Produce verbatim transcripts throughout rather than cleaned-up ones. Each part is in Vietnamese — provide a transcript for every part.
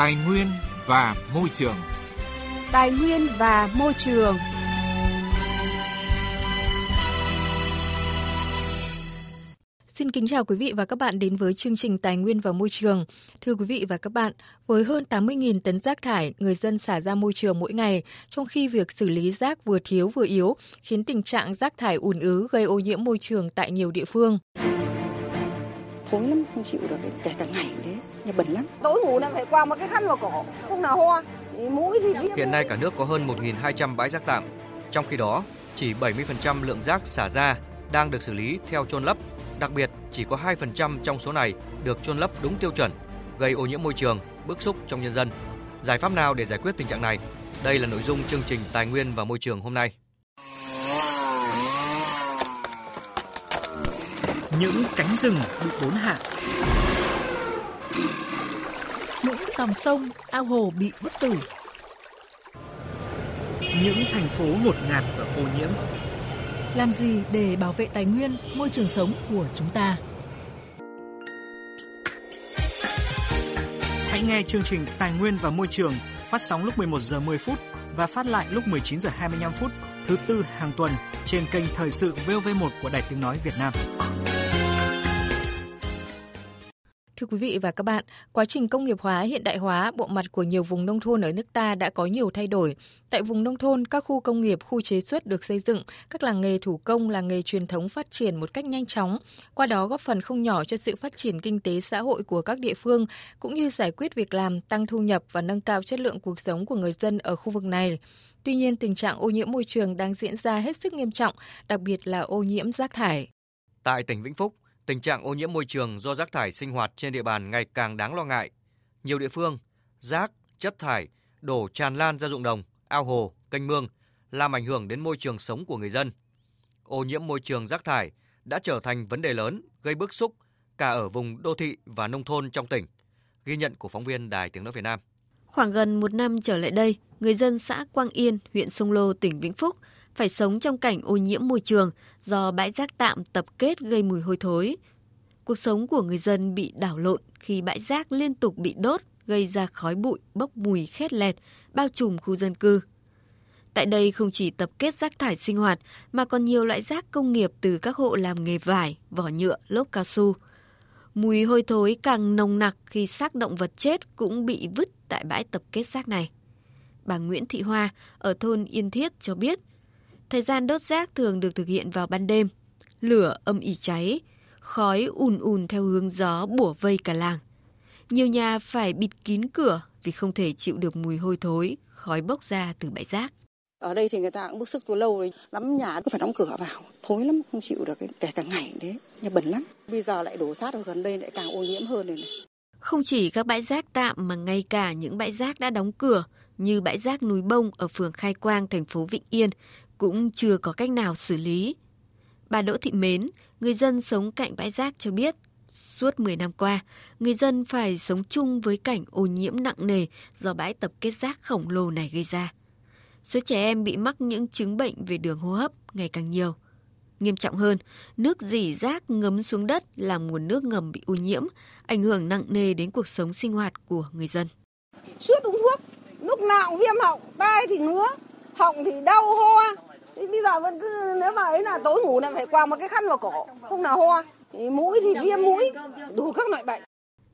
Tài nguyên và môi trường. Tài nguyên và môi trường. Xin kính chào quý vị và các bạn đến với chương trình Tài nguyên và môi trường. Thưa quý vị và các bạn, với hơn tám mươi nghìn tấn rác thải người dân xả ra môi trường mỗi ngày, trong khi việc xử lý rác vừa thiếu vừa yếu, khiến tình trạng rác thải ùn ứ gây ô nhiễm môi trường tại nhiều địa phương. Khối lắm, không chịu được, kể cả ngày thế, nhà bẩn lắm. Tối ngủ là phải quàng một cái khăn vào cổ, không nào hoa, mũi thì biết. Hiện nay cả nước có hơn một nghìn hai trăm bãi rác tạm, trong khi đó chỉ bảy mươi phần trăm lượng rác xả ra đang được xử lý theo chôn lấp. Đặc biệt, chỉ có hai phần trăm trong số này được chôn lấp đúng tiêu chuẩn, gây ô nhiễm môi trường, bức xúc trong nhân dân. Giải pháp nào để giải quyết tình trạng này? Đây là nội dung chương trình Tài nguyên và môi trường hôm nay. Những cánh rừng bị đốn hạ, những dòng sông, ao hồ bị bức tử, những thành phố ngột ngạt và ô nhiễm. Làm gì để bảo vệ tài nguyên, môi trường sống của chúng ta? Hãy nghe chương trình Tài nguyên và môi trường phát sóng lúc mười một giờ mười phút và phát lại lúc mười chín giờ hai mươi lăm phút thứ tư hàng tuần trên kênh Thời sự vê o vê một của Đài Tiếng nói Việt Nam. Thưa quý vị và các bạn, quá trình công nghiệp hóa, hiện đại hóa, bộ mặt của nhiều vùng nông thôn ở nước ta đã có nhiều thay đổi. Tại vùng nông thôn, các khu công nghiệp, khu chế xuất được xây dựng, các làng nghề thủ công, làng nghề truyền thống phát triển một cách nhanh chóng, qua đó góp phần không nhỏ cho sự phát triển kinh tế xã hội của các địa phương, cũng như giải quyết việc làm, tăng thu nhập và nâng cao chất lượng cuộc sống của người dân ở khu vực này. Tuy nhiên, tình trạng ô nhiễm môi trường đang diễn ra hết sức nghiêm trọng, đặc biệt là ô nhiễm rác thải. Tại tỉnh Vĩnh Phúc, tình trạng ô nhiễm môi trường do rác thải sinh hoạt trên địa bàn ngày càng đáng lo ngại. Nhiều địa phương, rác, chất thải đổ tràn lan ra ruộng đồng, ao hồ, kênh mương, làm ảnh hưởng đến môi trường sống của người dân. Ô nhiễm môi trường rác thải đã trở thành vấn đề lớn, gây bức xúc cả ở vùng đô thị và nông thôn trong tỉnh. Ghi nhận của phóng viên Đài Tiếng nói Việt Nam. Khoảng gần một năm trở lại đây, người dân xã Quang Yên, huyện Sông Lô, tỉnh Vĩnh Phúc phải sống trong cảnh ô nhiễm môi trường do bãi rác tạm tập kết gây mùi hôi thối. Cuộc sống của người dân bị đảo lộn khi bãi rác liên tục bị đốt, gây ra khói bụi, bốc mùi khét lẹt, bao trùm khu dân cư. Tại đây không chỉ tập kết rác thải sinh hoạt mà còn nhiều loại rác công nghiệp từ các hộ làm nghề vải, vỏ nhựa, lốp cao su. Mùi hôi thối càng nồng nặc khi xác động vật chết cũng bị vứt tại bãi tập kết rác này. Bà Nguyễn Thị Hoa ở thôn Yên Thiết cho biết, thời gian đốt rác thường được thực hiện vào ban đêm, lửa âm ỉ cháy, khói ùn ùn theo hướng gió bủa vây cả làng. Nhiều nhà phải bịt kín cửa vì không thể chịu được mùi hôi thối, khói bốc ra từ bãi rác. Ở đây thì người ta cũng bức xúc từ lâu rồi, lắm nhà cứ phải đóng cửa vào, thối lắm, không chịu được, kể cả ngày thế, nhà bẩn lắm. Bây giờ lại đổ sát ở gần đây lại càng ô nhiễm hơn rồi này. Không chỉ các bãi rác tạm mà ngay cả những bãi rác đã đóng cửa như bãi rác núi Bông ở phường Khai Quang, thành phố Vĩnh Yên cũng chưa có cách nào xử lý. Bà Đỗ Thị Mến, người dân sống cạnh bãi rác cho biết, suốt mười năm qua, người dân phải sống chung với cảnh ô nhiễm nặng nề do bãi tập kết rác khổng lồ này gây ra. Số trẻ em bị mắc những chứng bệnh về đường hô hấp ngày càng nhiều. Nghiêm trọng hơn, nước rỉ rác ngấm xuống đất làm nguồn nước ngầm bị ô nhiễm, ảnh hưởng nặng nề đến cuộc sống sinh hoạt của người dân. Suốt uống thuốc, lúc nào viêm họng, tai thì ngứa, họng thì đau hoa. Bây giờ vẫn cứ, nếu mà ấy là tối ngủ là phải quàng một cái khăn vào cổ, không nào hoa, mũi thì viêm mũi, đủ các loại bệnh.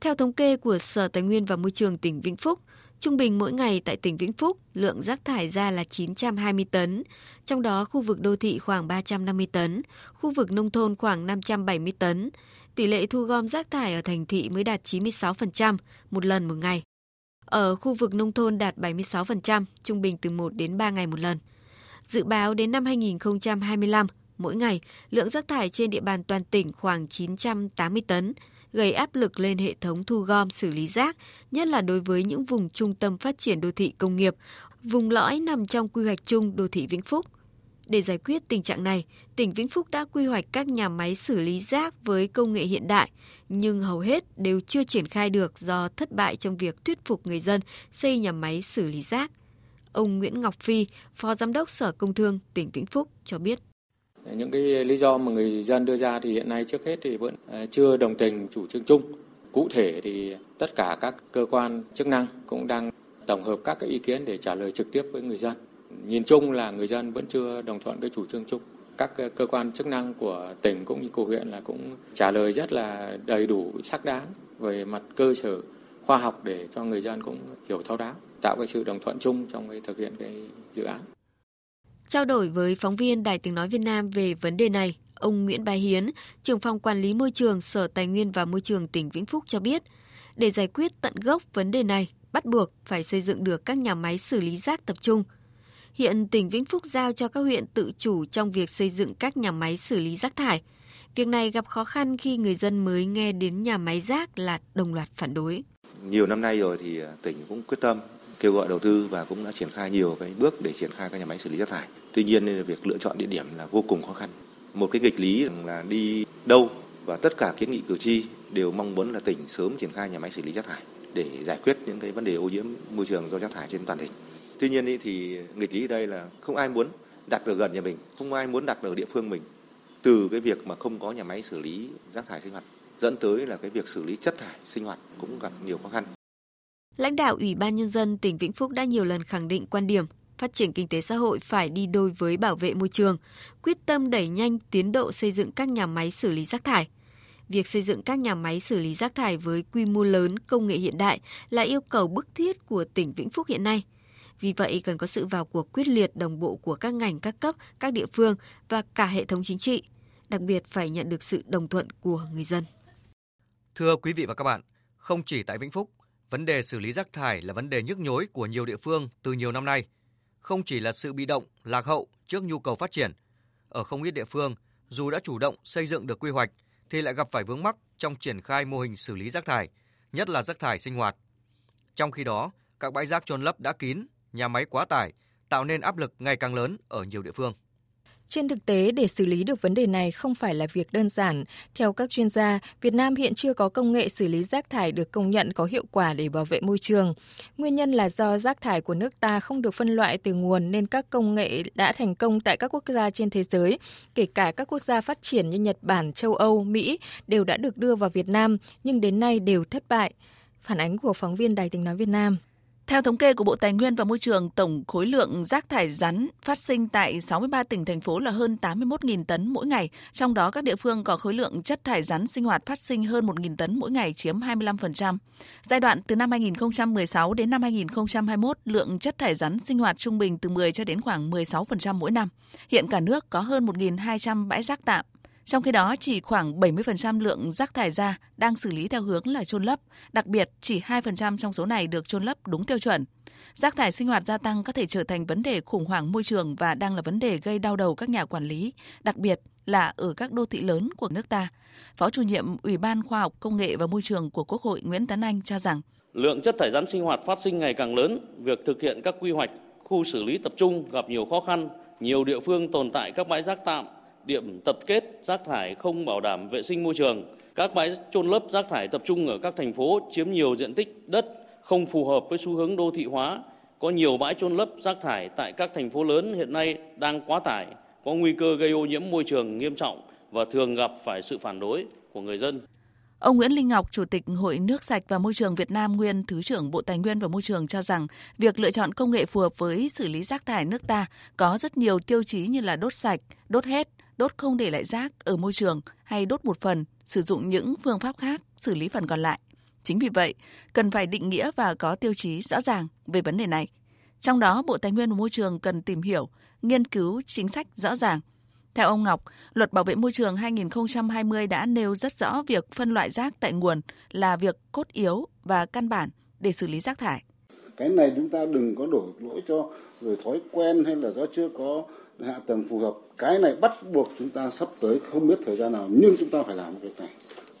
Theo thống kê của Sở Tài nguyên và Môi trường tỉnh Vĩnh Phúc, trung bình mỗi ngày tại tỉnh Vĩnh Phúc, lượng rác thải ra là chín trăm hai mươi tấn, trong đó khu vực đô thị khoảng ba trăm năm mươi tấn, khu vực nông thôn khoảng năm trăm bảy mươi tấn. Tỷ lệ thu gom rác thải ở thành thị mới đạt chín mươi sáu phần trăm một lần một ngày. Ở khu vực nông thôn đạt bảy mươi sáu phần trăm, trung bình từ một đến ba ngày một lần. Dự báo đến năm hai nghìn không trăm hai mươi lăm, mỗi ngày, lượng rác thải trên địa bàn toàn tỉnh khoảng chín trăm tám mươi tấn, gây áp lực lên hệ thống thu gom xử lý rác, nhất là đối với những vùng trung tâm phát triển đô thị công nghiệp, vùng lõi nằm trong quy hoạch chung đô thị Vĩnh Phúc. Để giải quyết tình trạng này, tỉnh Vĩnh Phúc đã quy hoạch các nhà máy xử lý rác với công nghệ hiện đại, nhưng hầu hết đều chưa triển khai được do thất bại trong việc thuyết phục người dân xây nhà máy xử lý rác. Ông Nguyễn Ngọc Phi, Phó Giám đốc Sở Công Thương tỉnh Vĩnh Phúc cho biết. Những cái lý do mà người dân đưa ra thì hiện nay trước hết thì vẫn chưa đồng tình chủ trương chung. Cụ thể thì tất cả các cơ quan chức năng cũng đang tổng hợp các cái ý kiến để trả lời trực tiếp với người dân. Nhìn chung là người dân vẫn chưa đồng thuận cái chủ trương chung. Các cơ quan chức năng của tỉnh cũng như của huyện là cũng trả lời rất là đầy đủ, xác đáng về mặt cơ sở khoa học để cho người dân cũng hiểu thấu đáo, tạo cái sự đồng thuận chung trong cái thực hiện cái dự án. Trao đổi với phóng viên Đài Tiếng nói Việt Nam về vấn đề này, ông Nguyễn Bá Hiến, trưởng phòng quản lý môi trường, Sở Tài nguyên và Môi trường tỉnh Vĩnh Phúc cho biết, để giải quyết tận gốc vấn đề này, bắt buộc phải xây dựng được các nhà máy xử lý rác tập trung. Hiện tỉnh Vĩnh Phúc giao cho các huyện tự chủ trong việc xây dựng các nhà máy xử lý rác thải. Việc này gặp khó khăn khi người dân mới nghe đến nhà máy rác là đồng loạt phản đối. Nhiều năm nay rồi thì tỉnh cũng quyết tâm kêu gọi đầu tư và cũng đã triển khai nhiều cái bước để triển khai các nhà máy xử lý rác thải. Tuy nhiên việc lựa chọn địa điểm là vô cùng khó khăn. Một cái nghịch lý là đi đâu và tất cả kiến nghị cử tri đều mong muốn là tỉnh sớm triển khai nhà máy xử lý rác thải để giải quyết những cái vấn đề ô nhiễm môi trường do rác thải trên toàn tỉnh. Tuy nhiên thì nghịch lý ở đây là không ai muốn đặt ở gần nhà mình, không ai muốn đặt ở địa phương mình. Từ cái việc mà không có nhà máy xử lý rác thải sinh hoạt dẫn tới là cái việc xử lý chất thải sinh hoạt cũng gặp nhiều khó khăn. Lãnh đạo Ủy ban Nhân dân tỉnh Vĩnh Phúc đã nhiều lần khẳng định quan điểm phát triển kinh tế xã hội phải đi đôi với bảo vệ môi trường, quyết tâm đẩy nhanh tiến độ xây dựng các nhà máy xử lý rác thải. Việc xây dựng các nhà máy xử lý rác thải với quy mô lớn, công nghệ hiện đại là yêu cầu bức thiết của tỉnh Vĩnh Phúc hiện nay. Vì vậy, cần có sự vào cuộc quyết liệt đồng bộ của các ngành, các cấp, các địa phương và cả hệ thống chính trị, đặc biệt phải nhận được sự đồng thuận của người dân. Thưa quý vị và các bạn, không chỉ tại Vĩnh Phúc, vấn đề xử lý rác thải là vấn đề nhức nhối của nhiều địa phương từ nhiều năm nay. Không chỉ là sự bị động, lạc hậu trước nhu cầu phát triển, ở không ít địa phương, dù đã chủ động xây dựng được quy hoạch, thì lại gặp phải vướng mắc trong triển khai mô hình xử lý rác thải, nhất là rác thải sinh hoạt. Trong khi đó, các bãi rác chôn lấp đã kín, nhà máy quá tải, tạo nên áp lực ngày càng lớn ở nhiều địa phương. Trên thực tế, để xử lý được vấn đề này không phải là việc đơn giản. Theo các chuyên gia, Việt Nam hiện chưa có công nghệ xử lý rác thải được công nhận có hiệu quả để bảo vệ môi trường. Nguyên nhân là do rác thải của nước ta không được phân loại từ nguồn nên các công nghệ đã thành công tại các quốc gia trên thế giới, kể cả các quốc gia phát triển như Nhật Bản, châu Âu, Mỹ đều đã được đưa vào Việt Nam, nhưng đến nay đều thất bại. Phản ánh của phóng viên Đài Tiếng nói Việt Nam. Theo thống kê của Bộ Tài nguyên và Môi trường, tổng khối lượng rác thải rắn phát sinh tại sáu mươi ba tỉnh, thành phố là hơn tám mươi mốt nghìn tấn mỗi ngày. Trong đó, các địa phương có khối lượng chất thải rắn sinh hoạt phát sinh hơn một nghìn tấn mỗi ngày, chiếm hai mươi lăm phần trăm. Giai đoạn từ năm hai không một sáu đến năm hai không hai mốt, lượng chất thải rắn sinh hoạt trung bình từ mười cho đến khoảng mười sáu phần trăm mỗi năm. Hiện cả nước có hơn một nghìn hai trăm bãi rác tạm. Trong khi đó, chỉ khoảng bảy mươi phần trăm lượng rác thải ra đang xử lý theo hướng là chôn lấp. Đặc biệt, chỉ hai phần trăm trong số này được chôn lấp đúng tiêu chuẩn. Rác thải sinh hoạt gia tăng có thể trở thành vấn đề khủng hoảng môi trường và đang là vấn đề gây đau đầu các nhà quản lý, đặc biệt là ở các đô thị lớn của nước ta. Phó chủ nhiệm Ủy ban Khoa học, Công nghệ và Môi trường của Quốc hội Nguyễn Tấn Anh cho rằng, lượng chất thải rắn sinh hoạt phát sinh ngày càng lớn, việc thực hiện các quy hoạch, khu xử lý tập trung gặp nhiều khó khăn, nhiều địa phương tồn tại các bãi rác tạm, điểm tập kết rác thải không bảo đảm vệ sinh môi trường, các bãi chôn lấp rác thải tập trung ở các thành phố chiếm nhiều diện tích đất không phù hợp với xu hướng đô thị hóa, có nhiều bãi chôn lấp rác thải tại các thành phố lớn hiện nay đang quá tải, có nguy cơ gây ô nhiễm môi trường nghiêm trọng và thường gặp phải sự phản đối của người dân. Ông Nguyễn Linh Ngọc, Chủ tịch Hội Nước sạch và Môi trường Việt Nam, nguyên Thứ trưởng Bộ Tài nguyên và Môi trường cho rằng, việc lựa chọn công nghệ phù hợp với xử lý rác thải nước ta có rất nhiều tiêu chí như là đốt sạch, đốt hết, đốt không để lại rác ở môi trường hay đốt một phần, sử dụng những phương pháp khác, xử lý phần còn lại. Chính vì vậy, cần phải định nghĩa và có tiêu chí rõ ràng về vấn đề này. Trong đó, Bộ Tài nguyên và Môi trường cần tìm hiểu, nghiên cứu chính sách rõ ràng. Theo ông Ngọc, Luật Bảo vệ Môi trường hai không hai không đã nêu rất rõ việc phân loại rác tại nguồn là việc cốt yếu và căn bản để xử lý rác thải. Cái này chúng ta đừng có đổ lỗi cho rồi thói quen hay là do chưa có hạ tầng phù hợp. Cái này bắt buộc chúng ta sắp tới, không biết thời gian nào, nhưng chúng ta phải làm việc này.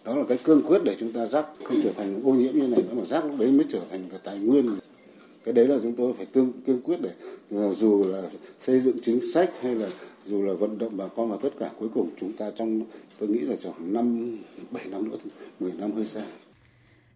Đó là cái cương quyết để chúng ta rác không trở thành ô nhiễm như này nữa, mà rác lúc đấy mới trở thành cái tài nguyên. Cái đấy là chúng tôi phải cương, cương quyết để dù là xây dựng chính sách hay là dù là vận động bà con và tất cả cuối cùng chúng ta trong, tôi nghĩ là trong năm, bảy năm nữa, mười năm hơi xa.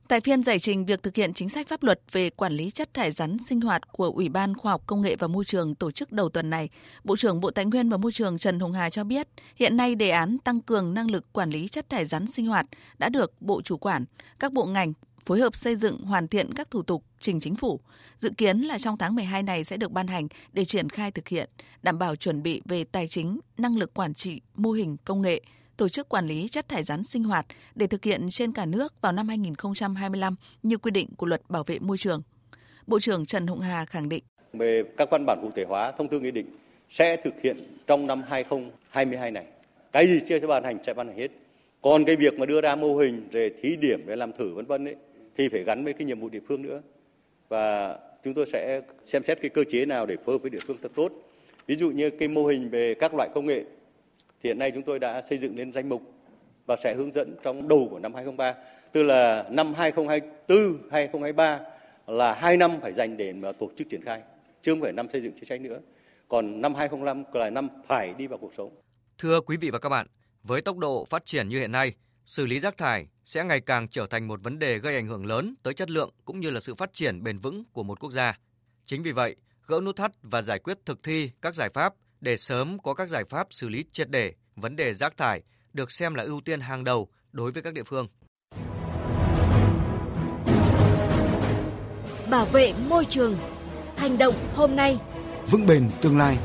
Tại phiên giải trình việc thực hiện chính sách pháp luật về quản lý chất thải rắn sinh hoạt của Ủy ban Khoa học Công nghệ và Môi trường tổ chức đầu tuần này, Bộ trưởng Bộ Tài nguyên và Môi trường Trần Hồng Hà cho biết, hiện nay đề án tăng cường năng lực quản lý chất thải rắn sinh hoạt đã được Bộ chủ quản, các bộ ngành phối hợp xây dựng hoàn thiện các thủ tục trình chính phủ. Dự kiến là trong tháng mười hai này sẽ được ban hành để triển khai thực hiện, đảm bảo chuẩn bị về tài chính, năng lực quản trị, mô hình công nghệ, tổ chức quản lý chất thải rắn sinh hoạt để thực hiện trên cả nước vào năm hai nghìn không trăm hai mươi lăm như quy định của Luật Bảo vệ môi trường. Bộ trưởng Trần Hồng Hà khẳng định: về các văn bản cụ thể hóa, thông tư nghị định sẽ thực hiện trong năm hai nghìn không trăm hai mươi hai này. Cái gì chưa sẽ ban hành sẽ ban hành hết. Còn cái việc mà đưa ra mô hình để thí điểm để làm thử vân vân ấy thì phải gắn với cái nhiệm vụ địa phương nữa. Và chúng tôi sẽ xem xét cái cơ chế nào để phối hợp với địa phương thật tốt. Ví dụ như cái mô hình về các loại công nghệ thì hiện nay chúng tôi đã xây dựng lên danh mục và sẽ hướng dẫn trong đầu của năm hai nghìn không trăm hai mươi ba, tức là năm hai nghìn không trăm hai mươi tư, hai nghìn không trăm hai mươi ba là hai năm phải dành để mà tổ chức triển khai, chứ không phải năm xây dựng chính sách nữa. Còn năm hai nghìn không trăm hai mươi lăm là năm phải đi vào cuộc sống. Thưa quý vị và các bạn, với tốc độ phát triển như hiện nay, xử lý rác thải sẽ ngày càng trở thành một vấn đề gây ảnh hưởng lớn tới chất lượng cũng như là sự phát triển bền vững của một quốc gia. Chính vì vậy, gỡ nút thắt và giải quyết thực thi các giải pháp để sớm có các giải pháp xử lý triệt để vấn đề rác thải được xem là ưu tiên hàng đầu đối với các địa phương. Bảo vệ môi trường, hành động hôm nay, vững bền tương lai.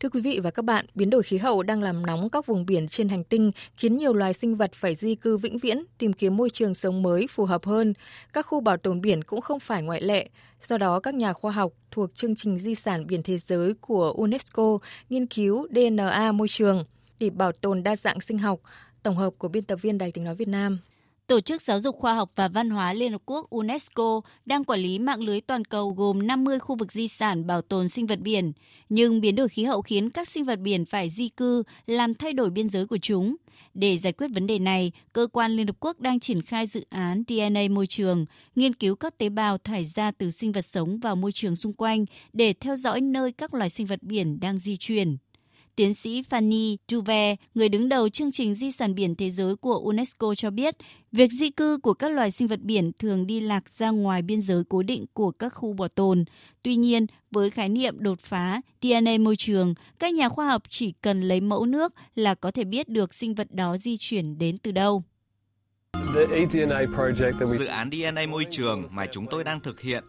Thưa quý vị và các bạn, biến đổi khí hậu đang làm nóng các vùng biển trên hành tinh, khiến nhiều loài sinh vật phải di cư vĩnh viễn, tìm kiếm môi trường sống mới phù hợp hơn. Các khu bảo tồn biển cũng không phải ngoại lệ. Do đó, các nhà khoa học thuộc chương trình Di sản Biển Thế giới của UNESCO nghiên cứu đê en a môi trường để bảo tồn đa dạng sinh học. Tổng hợp của biên tập viên Đài Tiếng nói Việt Nam. Tổ chức Giáo dục Khoa học và Văn hóa Liên Hợp Quốc UNESCO đang quản lý mạng lưới toàn cầu gồm năm mươi khu vực di sản bảo tồn sinh vật biển. Nhưng biến đổi khí hậu khiến các sinh vật biển phải di cư, làm thay đổi biên giới của chúng. Để giải quyết vấn đề này, cơ quan Liên Hợp Quốc đang triển khai dự án đê en a môi trường, nghiên cứu các tế bào thải ra từ sinh vật sống vào môi trường xung quanh để theo dõi nơi các loài sinh vật biển đang di chuyển. Tiến sĩ Fanny Duve, người đứng đầu chương trình Di sản Biển Thế giới của UNESCO cho biết, việc di cư của các loài sinh vật biển thường đi lạc ra ngoài biên giới cố định của các khu bảo tồn. Tuy nhiên, với khái niệm đột phá đê en a môi trường, các nhà khoa học chỉ cần lấy mẫu nước là có thể biết được sinh vật đó di chuyển đến từ đâu. Dự án đê en a môi trường mà chúng tôi đang thực hiện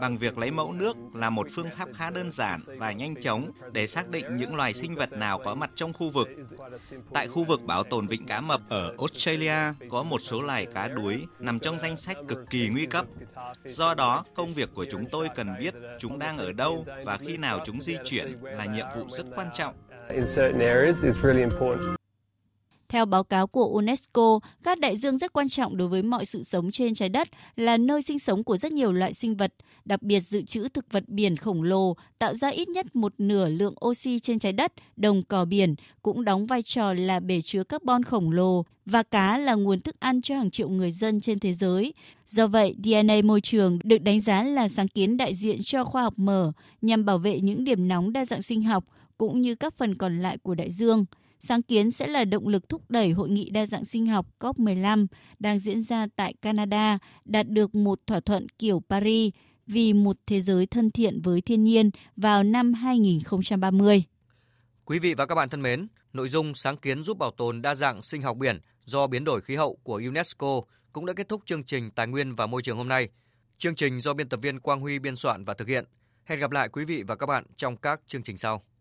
bằng việc lấy mẫu nước là một phương pháp khá đơn giản và nhanh chóng để xác định những loài sinh vật nào có mặt trong khu vực. Tại khu vực bảo tồn vịnh cá mập ở Australia có một số loài cá đuối nằm trong danh sách cực kỳ nguy cấp. Do đó, công việc của chúng tôi cần biết chúng đang ở đâu và khi nào chúng di chuyển là nhiệm vụ rất quan trọng. Theo báo cáo của UNESCO, các đại dương rất quan trọng đối với mọi sự sống trên trái đất, là nơi sinh sống của rất nhiều loại sinh vật, đặc biệt dự trữ thực vật biển khổng lồ, tạo ra ít nhất một nửa lượng oxy trên trái đất, đồng cỏ biển cũng đóng vai trò là bể chứa carbon khổng lồ, và cá là nguồn thức ăn cho hàng triệu người dân trên thế giới. Do vậy, đê en a môi trường được đánh giá là sáng kiến đại diện cho khoa học mở nhằm bảo vệ những điểm nóng đa dạng sinh học cũng như các phần còn lại của đại dương. Sáng kiến sẽ là động lực thúc đẩy Hội nghị đa dạng sinh học C O P mười lăm đang diễn ra tại Canada đạt được một thỏa thuận kiểu Paris vì một thế giới thân thiện với thiên nhiên vào năm hai nghìn không trăm ba mươi. Quý vị và các bạn thân mến, nội dung sáng kiến giúp bảo tồn đa dạng sinh học biển do biến đổi khí hậu của UNESCO cũng đã kết thúc chương trình Tài nguyên và Môi trường hôm nay. Chương trình do biên tập viên Quang Huy biên soạn và thực hiện. Hẹn gặp lại quý vị và các bạn trong các chương trình sau.